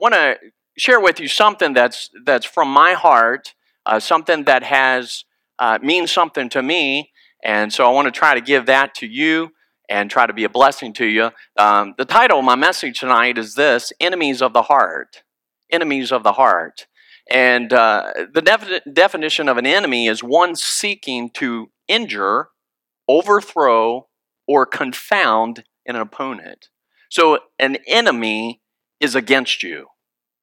Want to share with you something that's from my heart, something that has means something to me, and so I want to try to give that to you and try to be a blessing to you. The title of my message tonight is this: Enemies of the Heart. Enemies of the Heart. And the definition of an enemy is one seeking to injure, overthrow, or confound an opponent. So an enemy is against you,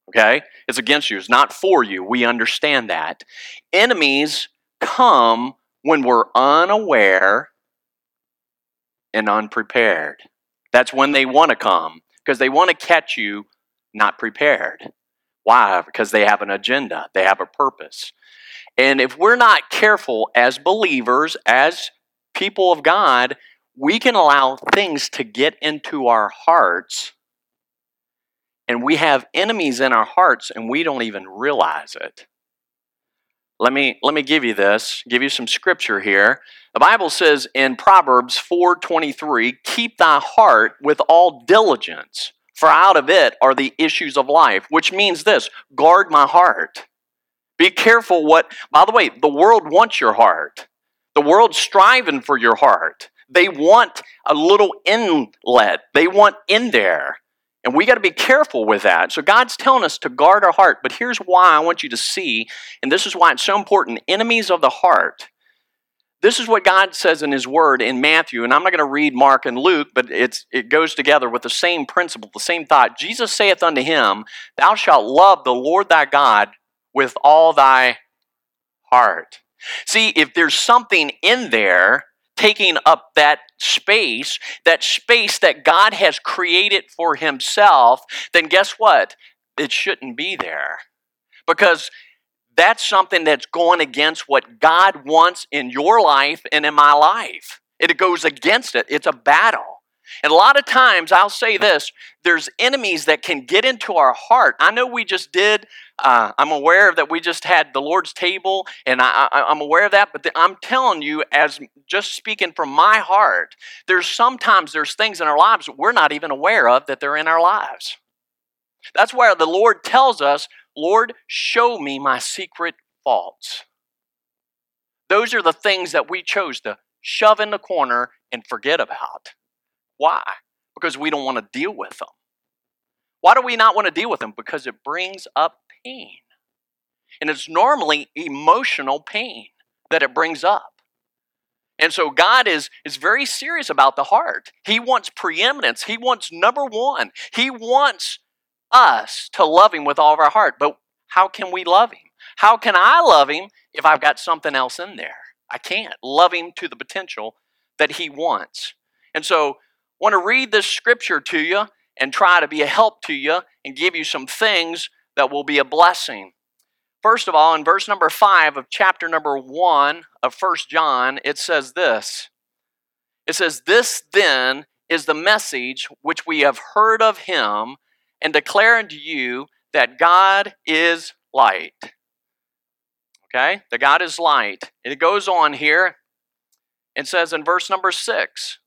okay? It's against you. It's not for you. We understand that. Enemies come when we're unaware and unprepared. That's when they want to come, because they want to catch you not prepared. Why? Because they have an agenda. They have a purpose. And if we're not careful as believers, as people of God, we can allow things to get into our hearts. And we have enemies in our hearts, and we don't even realize it. Let me give you some scripture here. The Bible says in Proverbs 4:23, "Keep thy heart with all diligence, for out of it are the issues of life," which means this: guard my heart. Be careful what, by the way, the world wants your heart. The world's striving for your heart. They want a little inlet. They want in there. And we got to be careful with that. So God's telling us to guard our heart. But here's why I want you to see, and this is why it's so important: enemies of the heart. This is what God says in His Word in Matthew, and I'm not going to read Mark and Luke, but it goes together with the same principle, the same thought. Jesus saith unto him, "Thou shalt love the Lord thy God with all thy heart." See, if there's something in there taking up that space that God has created for Himself, then guess what? It shouldn't be there, because that's something that's going against what God wants in your life and in my life. It goes against it. It's a battle. And a lot of times, I'll say this, there's enemies that can get into our heart. I know we just did, I'm aware that we just had the Lord's table, and I'm aware of that, but I'm telling you, as just speaking from my heart, there's things in our lives that we're not even aware of that they're in our lives. That's where the Lord tells us, "Lord, show me my secret faults." Those are the things that we chose to shove in the corner and forget about. Why? Because we don't want to deal with them. Why do we not want to deal with them? Because it brings up pain. And it's normally emotional pain that it brings up. And so God is very serious about the heart. He wants preeminence. He wants number one. He wants us to love Him with all of our heart. But how can we love Him? How can I love Him if I've got something else in there? I can't love Him to the potential that He wants. And so I want to read this scripture to you and try to be a help to you and give you some things that will be a blessing. First of all, in verse number 5 of chapter number 1 of 1 John, it says this. It says, "This then is the message which we have heard of Him and declare unto you, that God is light." Okay? That God is light. And it goes on here and says in verse number 6,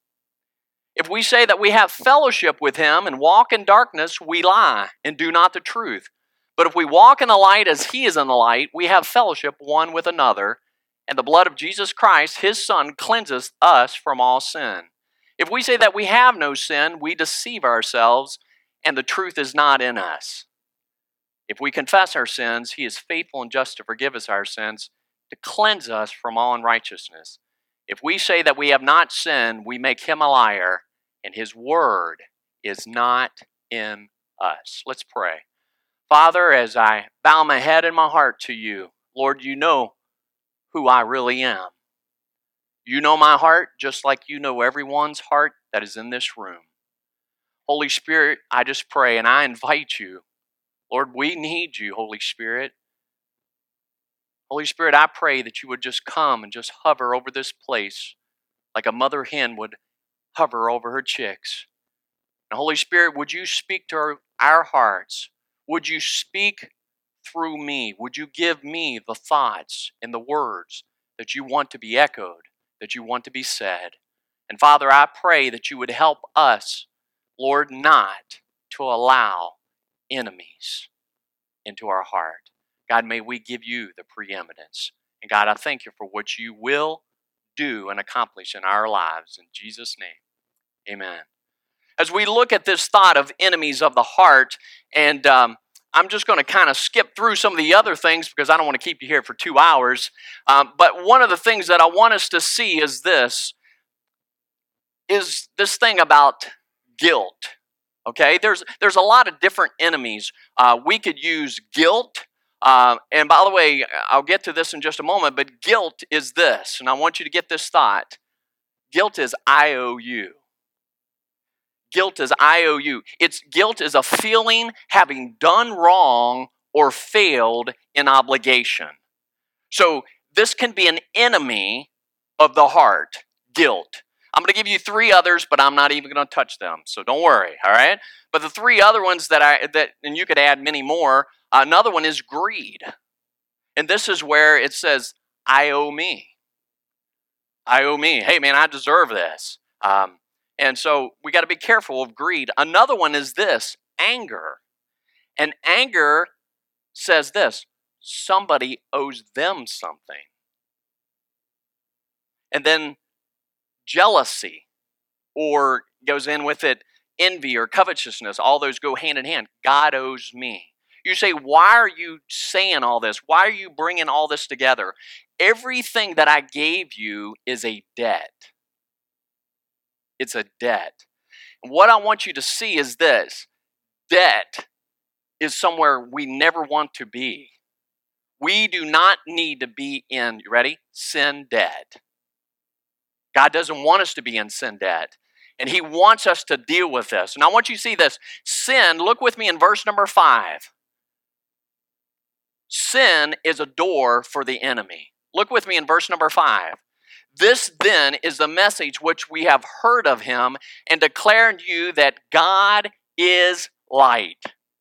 "If we say that we have fellowship with Him and walk in darkness, we lie and do not the truth. But if we walk in the light as He is in the light, we have fellowship one with another, and the blood of Jesus Christ, His Son, cleanseth us from all sin. If we say that we have no sin, we deceive ourselves, and the truth is not in us. If we confess our sins, He is faithful and just to forgive us our sins, to cleanse us from all unrighteousness. If we say that we have not sinned, we make Him a liar, and His word is not in us." Let's pray. Father, as I bow my head and my heart to You, Lord, You know who I really am. You know my heart just like You know everyone's heart that is in this room. Holy Spirit, I just pray and I invite You. Lord, we need You, Holy Spirit. Holy Spirit, I pray that You would just come and just hover over this place like a mother hen would hover over her chicks. And Holy Spirit, would You speak to our hearts? Would You speak through me? Would you give me the thoughts and the words that you want to be echoed, that you want to be said? And Father, I pray that you would help us, Lord, not to allow enemies into our heart. God, may we give you the preeminence. And God, I thank you for what you will do and accomplish in our lives. In Jesus' name, amen. As we look at this thought of enemies of the heart, and I'm just going to kind of skip through some of the other things because I don't want to keep you here for 2 hours. But one of the things that I want us to see is this thing about guilt. Okay, there's a lot of different enemies. We could use guilt. And by the way, I'll get to this in just a moment, but guilt is this, and I want you to get this thought. Guilt is IOU. Guilt is IOU. Guilt is a feeling having done wrong or failed in obligation. So this can be an enemy of the heart, guilt. I'm going to give you 3 others, but I'm not even going to touch them, so don't worry, all right? But the 3 other ones and you could add many more, another one is greed. And this is where it says, I owe me. I owe me. Hey, man, I deserve this. And so we got to be careful of greed. Another one is this, anger. And anger says this, somebody owes them something. And then jealousy, or goes in with it, envy or covetousness, all those go hand in hand. God owes me. You say, why are you saying all this? Why are you bringing all this together? Everything that I gave you is a debt. It's a debt. And what I want you to see is this. Debt is somewhere we never want to be. We do not need to be in, you ready? Sin debt. God doesn't want us to be in sin debt. And he wants us to deal with this. And I want you to see this. Sin, look with me in verse number 5. Sin is a door for the enemy. Look with me in verse number 5. This then is the message which we have heard of him and declare to you that God is light.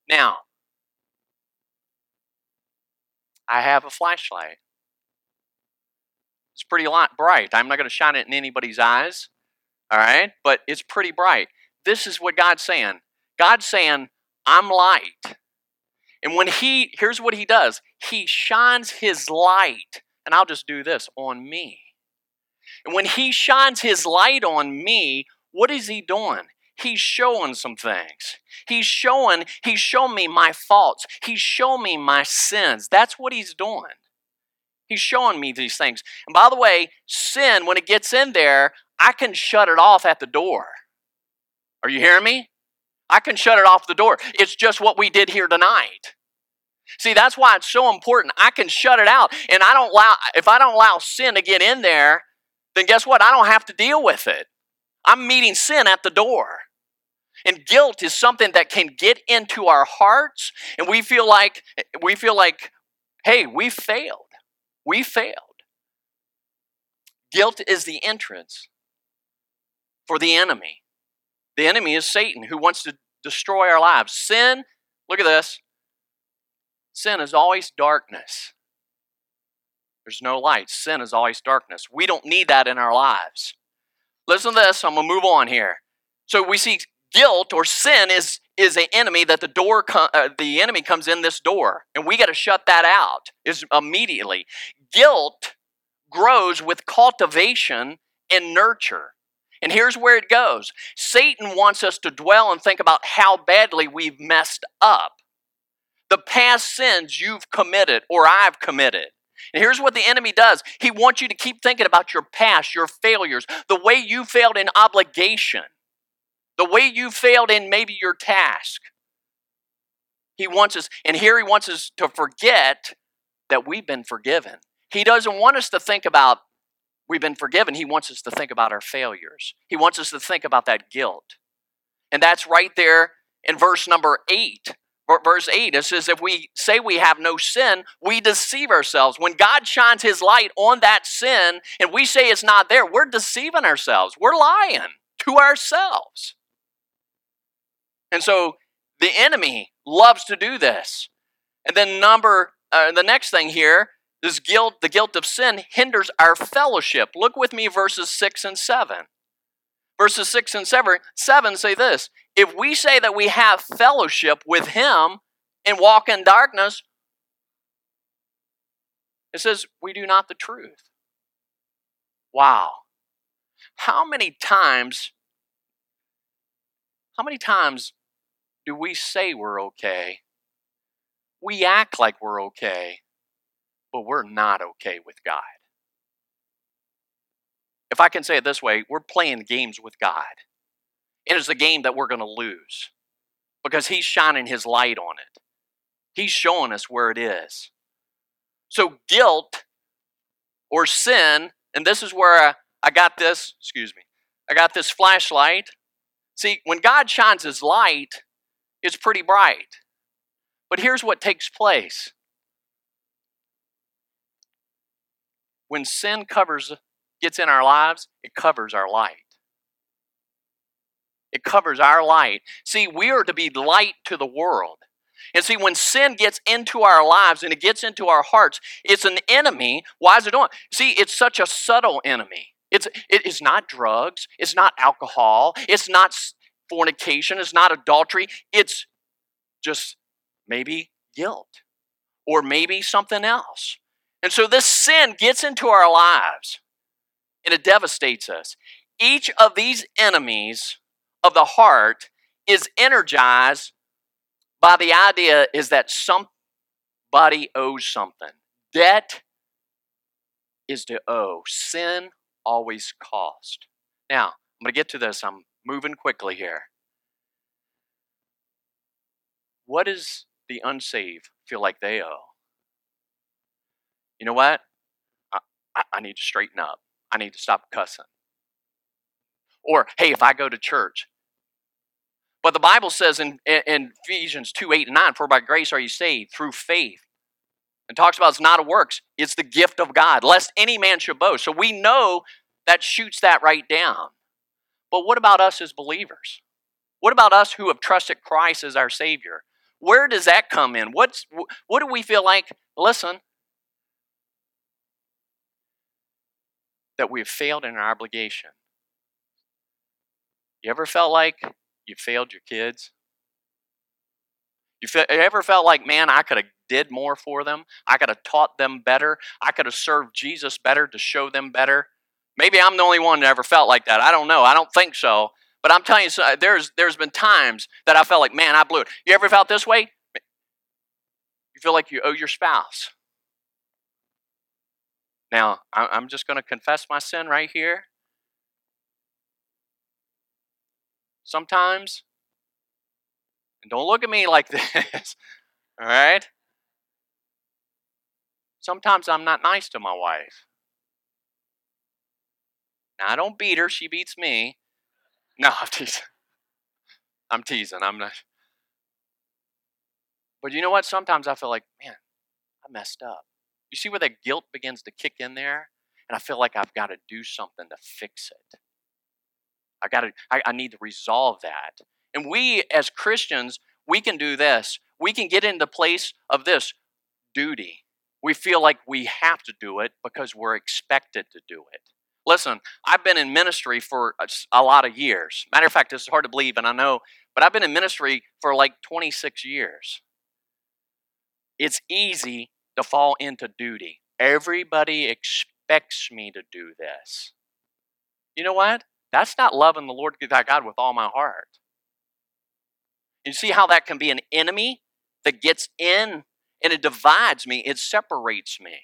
Now, I have a flashlight. It's pretty bright. I'm not going to shine it in anybody's eyes. All right? But it's pretty bright. This is what God's saying. God's saying, I'm light. And when here's what he does. He shines his light. And I'll just do this on me. And when he shines his light on me, what is he doing? He's showing some things. He's showing me my faults. He's showing me my sins. That's what he's doing. He's showing me these things. And by the way, sin, when it gets in there, I can shut it off at the door. Are you hearing me? I can shut it off the door. It's just what we did here tonight. See, that's why it's so important. I can shut it out. And if I don't allow sin to get in there, then guess what? I don't have to deal with it. I'm meeting sin at the door. And guilt is something that can get into our hearts, and we feel like, hey, we failed. We failed. Guilt is the entrance for the enemy. The enemy is Satan, who wants to destroy our lives. Sin, look at this. Sin is always darkness. There's no light. Sin is always darkness. We don't need that in our lives. Listen to this. I'm going to move on here. So we see guilt or sin is an enemy that the enemy comes in this door, and we got to shut that out immediately. Guilt grows with cultivation and nurture. And here's where it goes. Satan wants us to dwell and think about how badly we've messed up. The past sins you've committed or I've committed. And here's what the enemy does. He wants you to keep thinking about your past, your failures, the way you failed in obligation, the way you failed in maybe your task. He wants us to forget that we've been forgiven. He doesn't want us to think about we've been forgiven. He wants us to think about our failures. He wants us to think about that guilt. And that's right there in verse number 8. Verse 8, it says, if we say we have no sin, we deceive ourselves. When God shines his light on that sin and we say it's not there, we're deceiving ourselves. We're lying to ourselves. And so the enemy loves to do this. And then the next thing here, this guilt, the guilt of sin hinders our fellowship. Look with me verses 6 and 7. Verses 6 and 7 say this: if we say that we have fellowship with him and walk in darkness, it says we do not the truth. Wow. How many times do we say we're okay? We act like we're okay, but we're not okay with God. If I can say it this way, we're playing games with God. It is the game that we're going to lose because he's shining his light on it. He's showing us where it is. So guilt or sin, and this is where I got this flashlight. See, when God shines his light, it's pretty bright. But here's what takes place. When sin gets in our lives, it covers our light. It covers our light. See, we are to be light to the world. And see, when sin gets into our lives and it gets into our hearts, it's an enemy. Why is it on? See, it's such a subtle enemy. It is not drugs. It's not alcohol. It's not fornication. It's not adultery. It's just maybe guilt or maybe something else. And so this sin gets into our lives and it devastates us. Each of these enemies of the heart is energized by the idea is that somebody owes something. Debt is to owe. Sin always costs. Now, I'm going to get to this. I'm moving quickly here. What does the unsaved feel like they owe? You know what? I need to straighten up. I need to stop cussing. Or, hey, if I go to church. But the Bible says in Ephesians 2:8-9, for by grace are you saved through faith. It talks about it's not of works. It's the gift of God, lest any man should boast. So we know that shoots that right down. But what about us as believers? What about us who have trusted Christ as our Savior? Where does that come in? What do we feel like? Listen, that we have failed in our obligation. You ever felt like you failed your kids? You ever felt like, man, I could have did more for them? I could have taught them better. I could have served Jesus better to show them better. Maybe I'm the only one that ever felt like that. I don't know. I don't think so. But I'm telling you, there's been times that I felt like, man, I blew it. You ever felt this way? You feel like you owe your spouse. Now, I'm just going to confess my sin right here. Sometimes, and don't look at me like this, all right? Sometimes I'm not nice to my wife. Now, I don't beat her. She beats me. No, I'm teasing. I'm not. But you know what? Sometimes I feel like, man, I messed up. You see where that guilt begins to kick in there? And I feel like I've got to do something to fix it. I need to resolve that. And we as Christians, we can do this. We can get into the place of this duty. We feel like we have to do it because we're expected to do it. Listen, I've been in ministry for a lot of years. Matter of fact, this is hard to believe, and I know, but I've been in ministry for like 26 years. It's easy to fall into duty. Everybody expects me to do this. You know what? That's not loving the Lord thy God with all my heart. You see how that can be an enemy that gets in and it divides me, it separates me.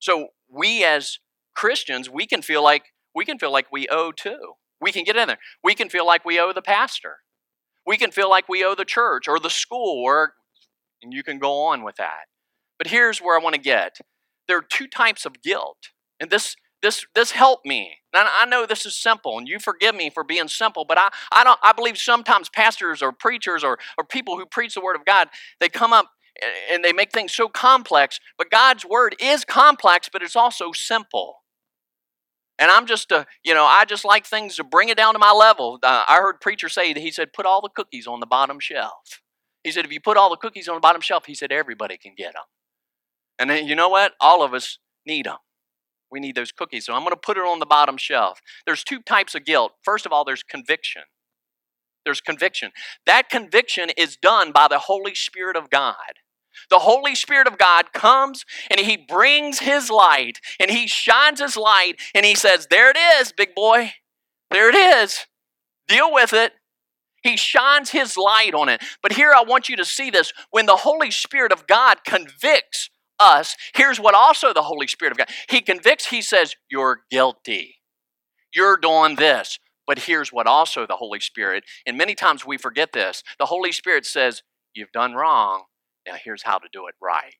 So we as Christians, we can feel like we owe too. We can get in there. We can feel like we owe the pastor. We can feel like we owe the church or the school, and you can go on with that. But here's where I want to get. There are two types of guilt, and this helped me. Now, I know this is simple, and you forgive me for being simple, but I believe sometimes pastors or preachers or people who preach the Word of God, they come up and they make things so complex, but God's Word is complex, but it's also simple. And I'm just, I just like things to bring it down to my level. I heard a preacher say, he said, put all the cookies on the bottom shelf. He said, if you put all the cookies on the bottom shelf, he said, everybody can get them. And then, you know what? All of us need them. We need those cookies. So I'm going to put it on the bottom shelf. There's two types of guilt. First of all, there's conviction. There's conviction. That conviction is done by the Holy Spirit of God. The Holy Spirit of God comes and he brings his light and he shines his light and he says, there it is, big boy. There it is. Deal with it. He shines his light on it. But here I want you to see this. When the Holy Spirit of God convicts us, here's what also the Holy Spirit of God, he convicts, he says, you're guilty. You're doing this. But here's what also the Holy Spirit, and many times we forget this, the Holy Spirit says, you've done wrong. Now here's how to do it right.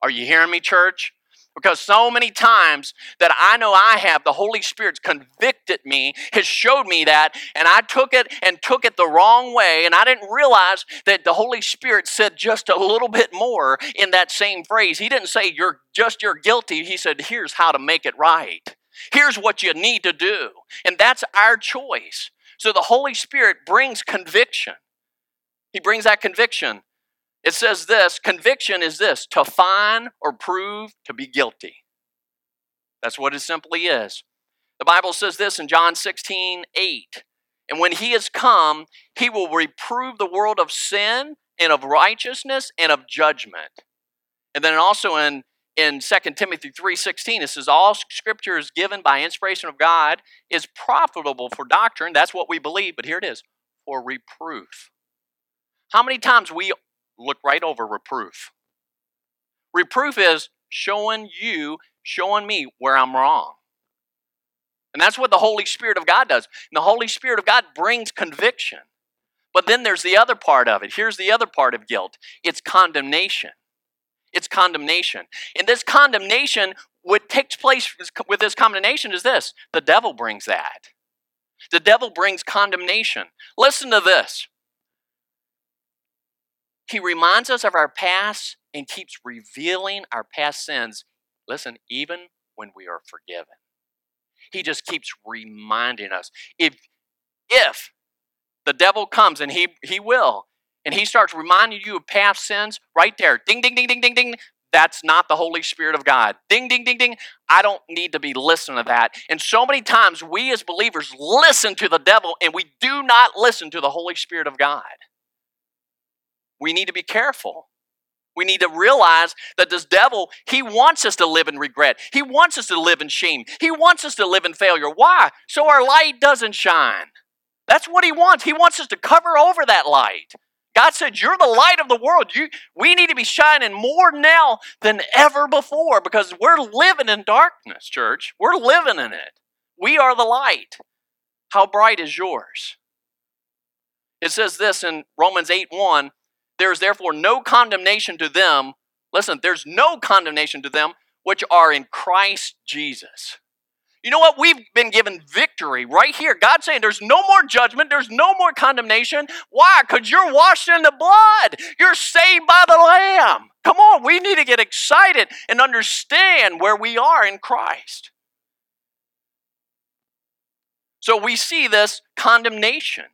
Are you hearing me, church? Because so many times that I know I have, the Holy Spirit's convicted me, has showed me that, and I took it the wrong way, and I didn't realize that the Holy Spirit said just a little bit more in that same phrase. He didn't say, you're guilty. He said, here's how to make it right. Here's what you need to do. And that's our choice. So the Holy Spirit brings conviction. He brings that conviction. It says this, conviction is this, to find or prove to be guilty. That's what it simply is. The Bible says this in John 16:8. And when he is come, he will reprove the world of sin and of righteousness and of judgment. And then also in 2 Timothy 3:16, it says, all scripture is given by inspiration of God, is profitable for doctrine. That's what we believe, but here it is, for reproof. How many times we look right over reproof. Reproof is showing me where I'm wrong. And that's what the Holy Spirit of God does. And the Holy Spirit of God brings conviction. But then there's the other part of it. Here's the other part of guilt. It's condemnation. It's condemnation. And this condemnation, what takes place with this condemnation is this. The devil brings that. The devil brings condemnation. Listen to this. He reminds us of our past and keeps revealing our past sins. Listen, even when we are forgiven. He just keeps reminding us. If the devil comes, and he will, and he starts reminding you of past sins, right there, ding, ding, ding, ding, ding, ding, that's not the Holy Spirit of God. Ding, ding, ding, ding. I don't need to be listening to that. And so many times we as believers listen to the devil and we do not listen to the Holy Spirit of God. We need to be careful. We need to realize that this devil, he wants us to live in regret. He wants us to live in shame. He wants us to live in failure. Why? So our light doesn't shine. That's what he wants. He wants us to cover over that light. God said, you're the light of the world. We need to be shining more now than ever before because we're living in darkness, church. We're living in it. We are the light. How bright is yours? It says this in Romans 8:1. There is therefore no condemnation to them. Listen, there's no condemnation to them which are in Christ Jesus. You know what? We've been given victory right here. God's saying there's no more judgment. There's no more condemnation. Why? Because you're washed in the blood. You're saved by the Lamb. Come on, we need to get excited and understand where we are in Christ. So we see this condemnation.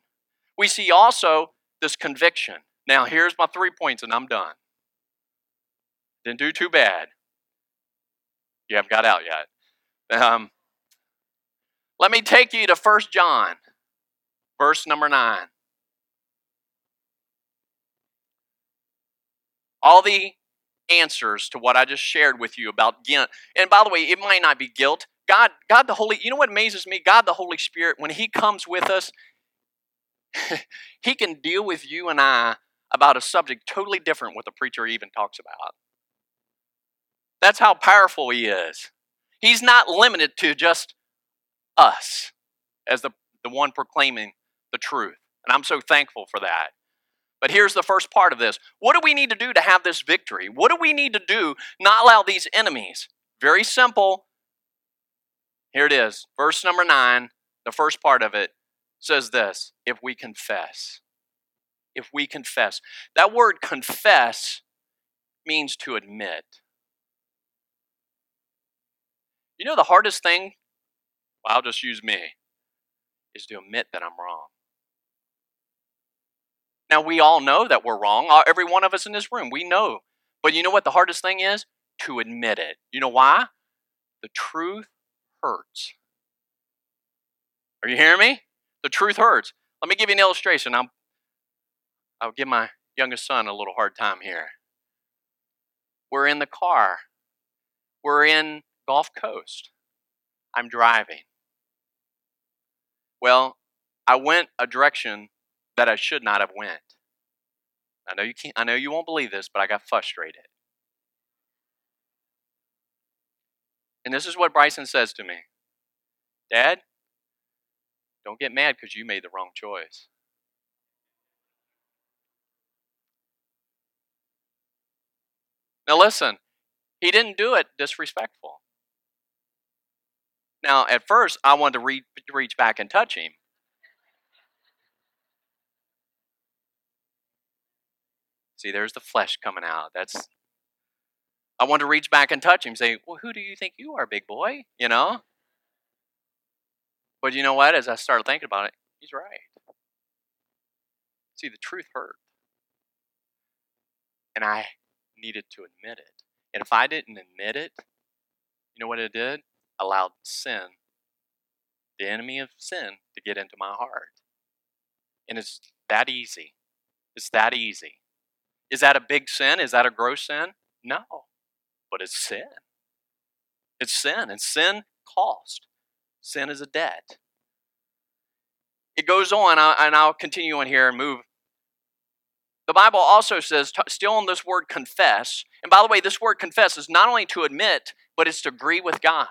We see also this conviction. Now, here's my 3 points, and I'm done. Didn't do too bad. You haven't got out yet. Let me take you to 1 John, verse number 9. All the answers to what I just shared with you about guilt. And by the way, it might not be guilt. God the Holy, you know what amazes me? God the Holy Spirit, when he comes with us, he can deal with you and I about a subject totally different what the preacher even talks about. That's how powerful he is. He's not limited to just us as the one proclaiming the truth. And I'm so thankful for that. But here's the first part of this. What do we need to do to have this victory? What do we need to do not allow these enemies? Very simple. Here it is. Verse number 9, the first part of it says this, if we confess. If we confess. That word confess means to admit. You know the hardest thing, well, I'll just use me, is to admit that I'm wrong. Now, we all know that we're wrong. Every one of us in this room, we know. But you know what the hardest thing is? To admit it. You know why? The truth hurts. Are you hearing me? The truth hurts. Let me give you an illustration. I'll give my youngest son a little hard time here. We're in the car. We're in Gulf Coast. I'm driving. Well, I went a direction that I should not have went. I know you won't believe this, but I got frustrated. And this is what Bryson says to me. Dad, don't get mad because you made the wrong choice. Now listen, he didn't do it disrespectful. Now, at first, I wanted to reach back and touch him. See, there's the flesh coming out. I wanted to reach back and touch him, say, well, who do you think you are, big boy? You know? But you know what? As I started thinking about it, he's right. See, the truth hurt. And I needed to admit it. And if I didn't admit it, you know what it did? Allowed sin, the enemy of sin, to get into my heart. And it's that easy. It's that easy. Is that a big sin? Is that a gross sin? No. But it's sin. It's sin. And sin cost. Sin is a debt. It goes on, and I'll continue on here and move. The Bible also says, still on this word confess, and by the way, this word confess is not only to admit, but it's to agree with God.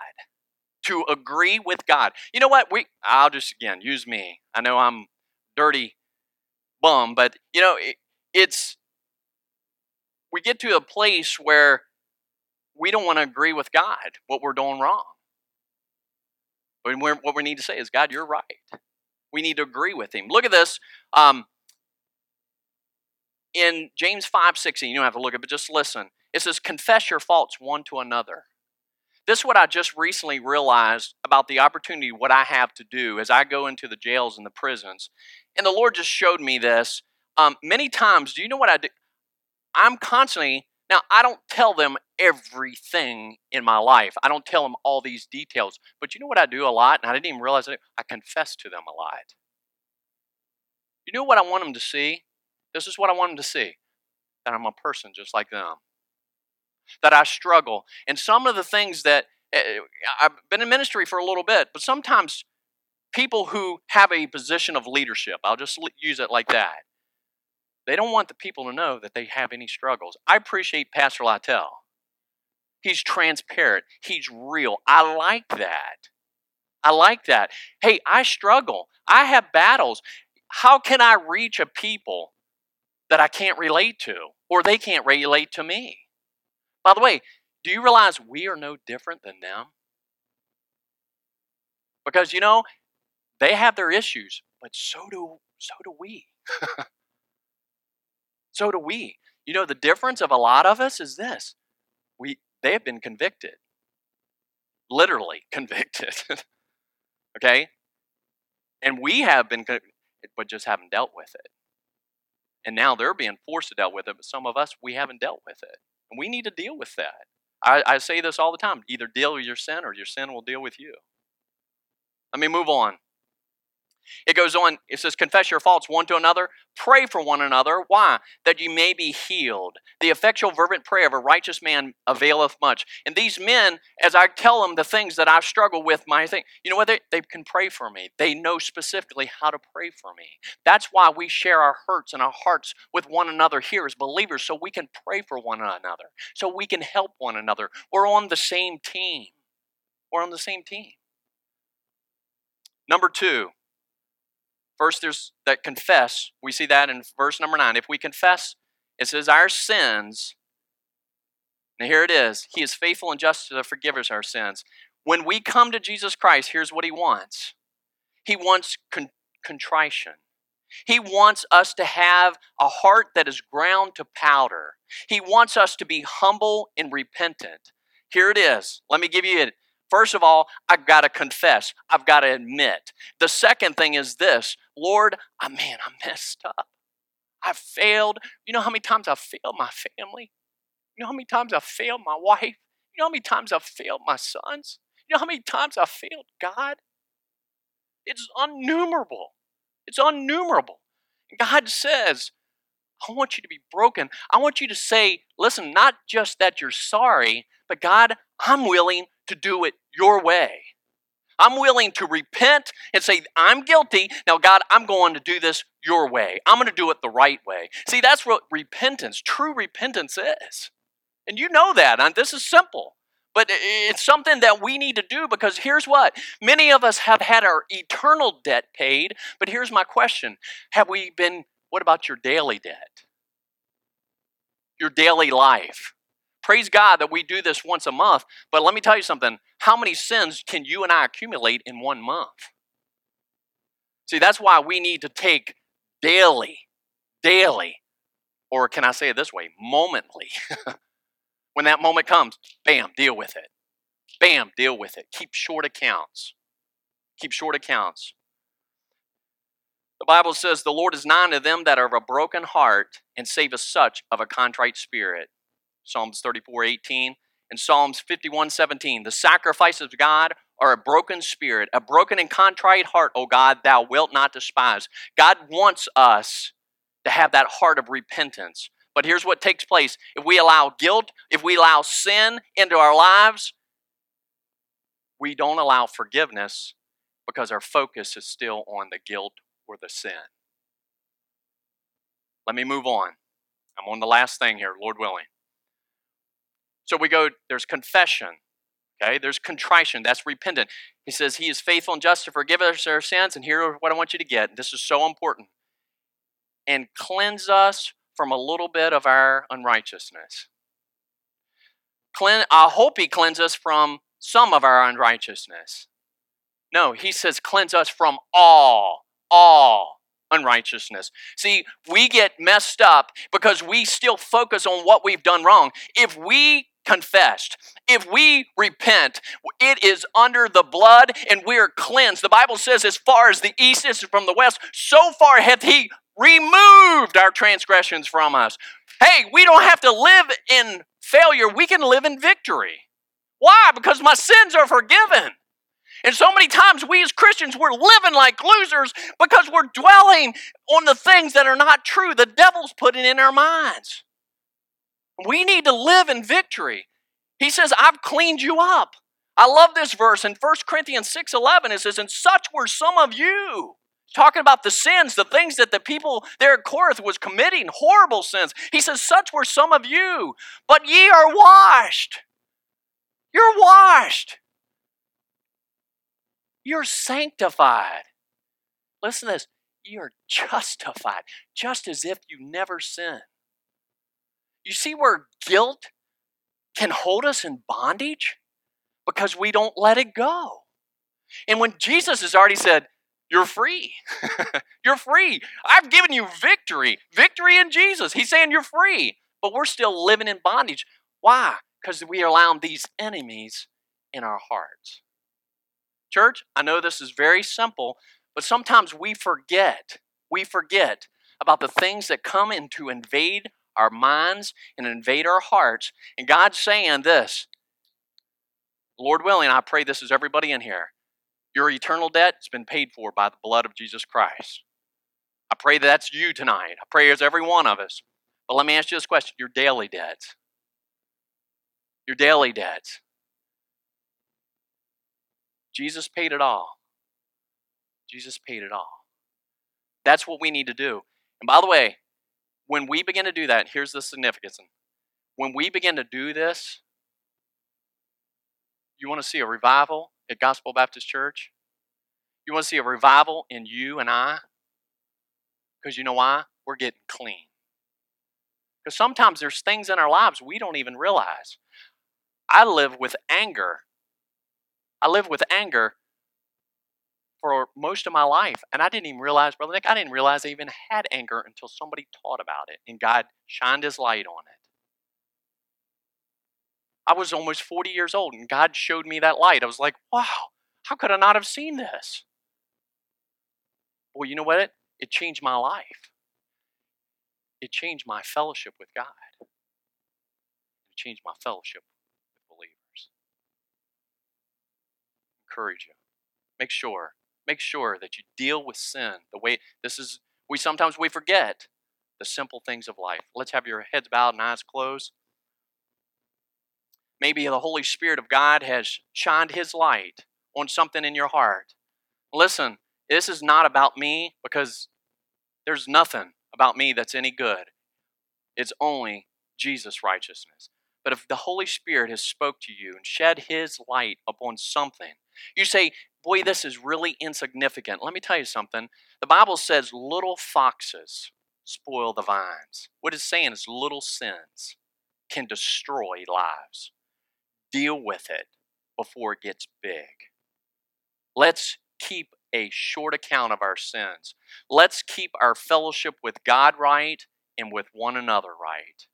To agree with God. You know what? I'll just, again, use me. I know I'm a dirty bum, but, you know, we get to a place where we don't want to agree with God what we're doing wrong. And what we need to say is, God, you're right. We need to agree with him. Look at this. In James 5:16, you don't have to look at it, but just listen. It says, confess your faults one to another. This is what I just recently realized about the opportunity, what I have to do as I go into the jails and the prisons. And the Lord just showed me this. Many times, do you know what I do? I'm constantly, now I don't tell them everything in my life. I don't tell them all these details. But you know what I do a lot? And I didn't even realize it. I confess to them a lot. You know what I want them to see? This is what I want them to see. That I'm a person just like them. That I struggle. And some of the things that, I've been in ministry for a little bit, but sometimes people who have a position of leadership, I'll just use it like that. They don't want the people to know that they have any struggles. I appreciate Pastor Lytell. He's transparent. He's real. I like that. I like that. Hey, I struggle. I have battles. How can I reach a people that I can't relate to or they can't relate to me? By the way, do you realize we are no different than them? Because, you know, they have their issues, but so do we. So do we. You know, the difference of a lot of us is this. They have been convicted. Literally convicted. Okay? And we have been convicted, but just haven't dealt with it. And now they're being forced to deal with it, but some of us, we haven't dealt with it. And we need to deal with that. I say this all the time. Either deal with your sin or your sin will deal with you. Let me move on. It goes on, it says, confess your faults one to another, pray for one another. Why? That you may be healed. The effectual fervent prayer of a righteous man availeth much. And these men, as I tell them the things that I've struggled with, you know what? They can pray for me. They know specifically how to pray for me. That's why we share our hurts and our hearts with one another here as believers, so we can pray for one another, so we can help one another. We're on the same team. We're on the same team. Number two. First, there's that confess. We see that in verse number 9. If we confess, it says our sins. Now here it is. He is faithful and just to forgive us our sins. When we come to Jesus Christ, here's what he wants. He wants contrition. He wants us to have a heart that is ground to powder. He wants us to be humble and repentant. Here it is. Let me give you it. First of all, I've got to confess. I've got to admit. The second thing is this. Lord, I messed up. I failed. You know how many times I failed my family? You know how many times I failed my wife? You know how many times I failed my sons? You know how many times I failed God? It's innumerable. It's innumerable. God says, I want you to be broken. I want you to say, listen, not just that you're sorry, but God, I'm willing to do it your way. I'm willing to repent and say, I'm guilty. Now, God, I'm going to do this your way. I'm going to do it the right way. See, that's what repentance, true repentance is. And you know that. And this is simple. But it's something that we need to do because here's what. Many of us have had our eternal debt paid, but here's my question. What about your daily debt? Your daily life? Praise God that we do this once a month, but let me tell you something. How many sins can you and I accumulate in 1 month? See, that's why we need to take daily, or can I say it this way, momently. When that moment comes, bam, deal with it. Bam, deal with it. Keep short accounts. The Bible says, the Lord is nigh unto them that are of a broken heart and saveth such of a contrite spirit. Psalms 34:18 and Psalms 51:17. The sacrifices of God are a broken spirit, a broken and contrite heart, O God, thou wilt not despise. God wants us to have that heart of repentance. But here's what takes place. If we allow guilt, if we allow sin into our lives, we don't allow forgiveness because our focus is still on the guilt or the sin. Let me move on. I'm on the last thing here, Lord willing. So we go, there's confession, okay? There's contrition, that's repentant. He says, he is faithful and just to forgive us our sins, and here's what I want you to get. This is so important. And cleanse us from a little bit of our unrighteousness. I hope he cleanses us from some of our unrighteousness. No, he says, cleanse us from all unrighteousness. See, we get messed up because we still focus on what we've done wrong. If we confessed, if we repent, it is under the blood and we are cleansed. The Bible says, as far as the east is from the west, so far hath he removed our transgressions from us. Hey, we don't have to live in failure. We can live in victory. Why? Because my sins are forgiven. And so many times we as Christians, we're living like losers because we're dwelling on the things that are not true. The devil's putting in our minds. We need to live in victory. He says, I've cleaned you up. I love this verse in 1 Corinthians 6:11. It says, and such were some of you. Talking about the sins, the things that the people there at Corinth was committing, horrible sins. He says, such were some of you, but ye are washed. You're washed. You're sanctified. Listen to this. You're justified, just as if you never sinned. You see where guilt can hold us in bondage? Because we don't let it go. And when Jesus has already said, you're free. You're free. I've given you victory. Victory in Jesus. He's saying you're free. But we're still living in bondage. Why? Because we allow these enemies in our hearts. Church, I know this is very simple, but sometimes we forget about the things that come in to invade our minds and invade our hearts. And God's saying this, Lord willing, I pray this is everybody in here. Your eternal debt has been paid for by the blood of Jesus Christ. I pray that's you tonight. I pray it's every one of us. But let me ask you this question. Your daily debts. Jesus paid it all. Jesus paid it all. That's what we need to do. And by the way, when we begin to do that, here's the significance. When we begin to do this, you want to see a revival at Gospel Baptist Church? You want to see a revival in you and I? Because you know why? We're getting clean. Because sometimes there's things in our lives we don't even realize. I live with anger for most of my life. And I didn't even realize, Brother Nick, I didn't realize I even had anger until somebody taught about it and God shined his light on it. I was almost 40 years old and God showed me that light. I was like, wow, how could I not have seen this? Well, you know what? It changed my life. It changed my fellowship with God. It changed my fellowship with believers. Encourage you. Make sure that you deal with sin the way we sometimes forget the simple things of life. Let's have your heads bowed and eyes closed. Maybe the Holy Spirit of God has shined his light on something in your heart. Listen, this is not about me, because there's nothing about me that's any good. It's only Jesus' righteousness. But if the Holy Spirit has spoke to you and shed his light upon something, you say, boy, this is really insignificant. Let me tell you something. The Bible says little foxes spoil the vines. What it's saying is little sins can destroy lives. Deal with it before it gets big. Let's keep a short account of our sins. Let's keep our fellowship with God right and with one another right.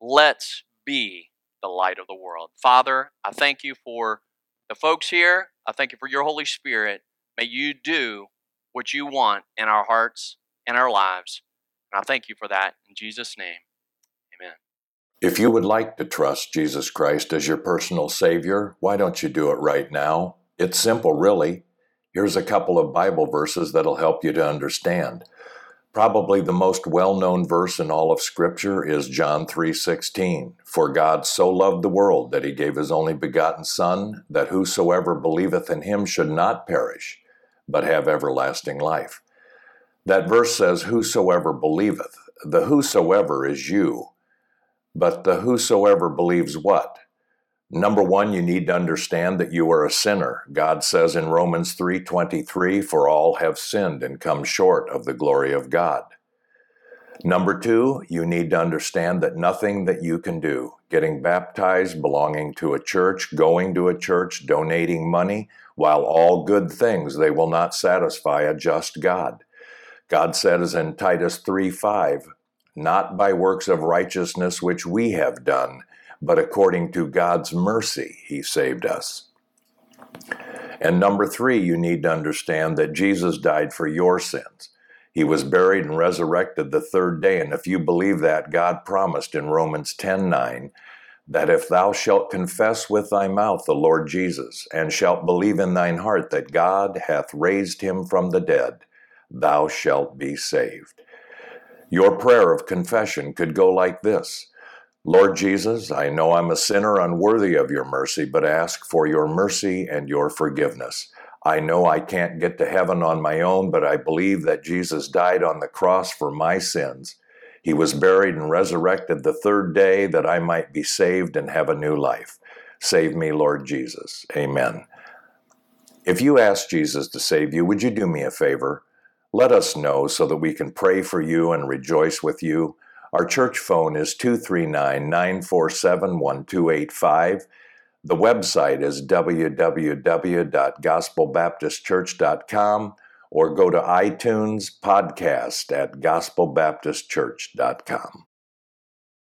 Let's be the light of the world. Father, I thank you for the folks here. I thank you for your Holy Spirit. May you do what you want in our hearts and our lives. And I thank you for that in Jesus' name. Amen. If you would like to trust Jesus Christ as your personal Savior, why don't you do it right now? It's simple, really. Here's a couple of Bible verses that'll help you to understand. Probably the most well-known verse in all of Scripture is John 3:16. For God so loved the world that he gave his only begotten Son, that whosoever believeth in him should not perish, but have everlasting life. That verse says, whosoever believeth. The whosoever is you. But the whosoever believes what? Number one, you need to understand that you are a sinner. God says in Romans 3:23, for all have sinned and come short of the glory of God. Number two, you need to understand that nothing that you can do, getting baptized, belonging to a church, going to a church, donating money, while all good things, they will not satisfy a just God. God says in Titus 3:5, not by works of righteousness which we have done, but according to God's mercy, he saved us. And number three, you need to understand that Jesus died for your sins. He was buried and resurrected the third day. And if you believe that, God promised in Romans 10:9, that if thou shalt confess with thy mouth the Lord Jesus, and shalt believe in thine heart that God hath raised him from the dead, thou shalt be saved. Your prayer of confession could go like this. Lord Jesus, I know I'm a sinner unworthy of your mercy, but ask for your mercy and your forgiveness. I know I can't get to heaven on my own, but I believe that Jesus died on the cross for my sins. He was buried and resurrected the third day that I might be saved and have a new life. Save me, Lord Jesus. Amen. If you ask Jesus to save you, would you do me a favor? Let us know so that we can pray for you and rejoice with you. Our church phone is 239-947-1285. The website is www.gospelbaptistchurch.com, or go to iTunes podcast at gospelbaptistchurch.com.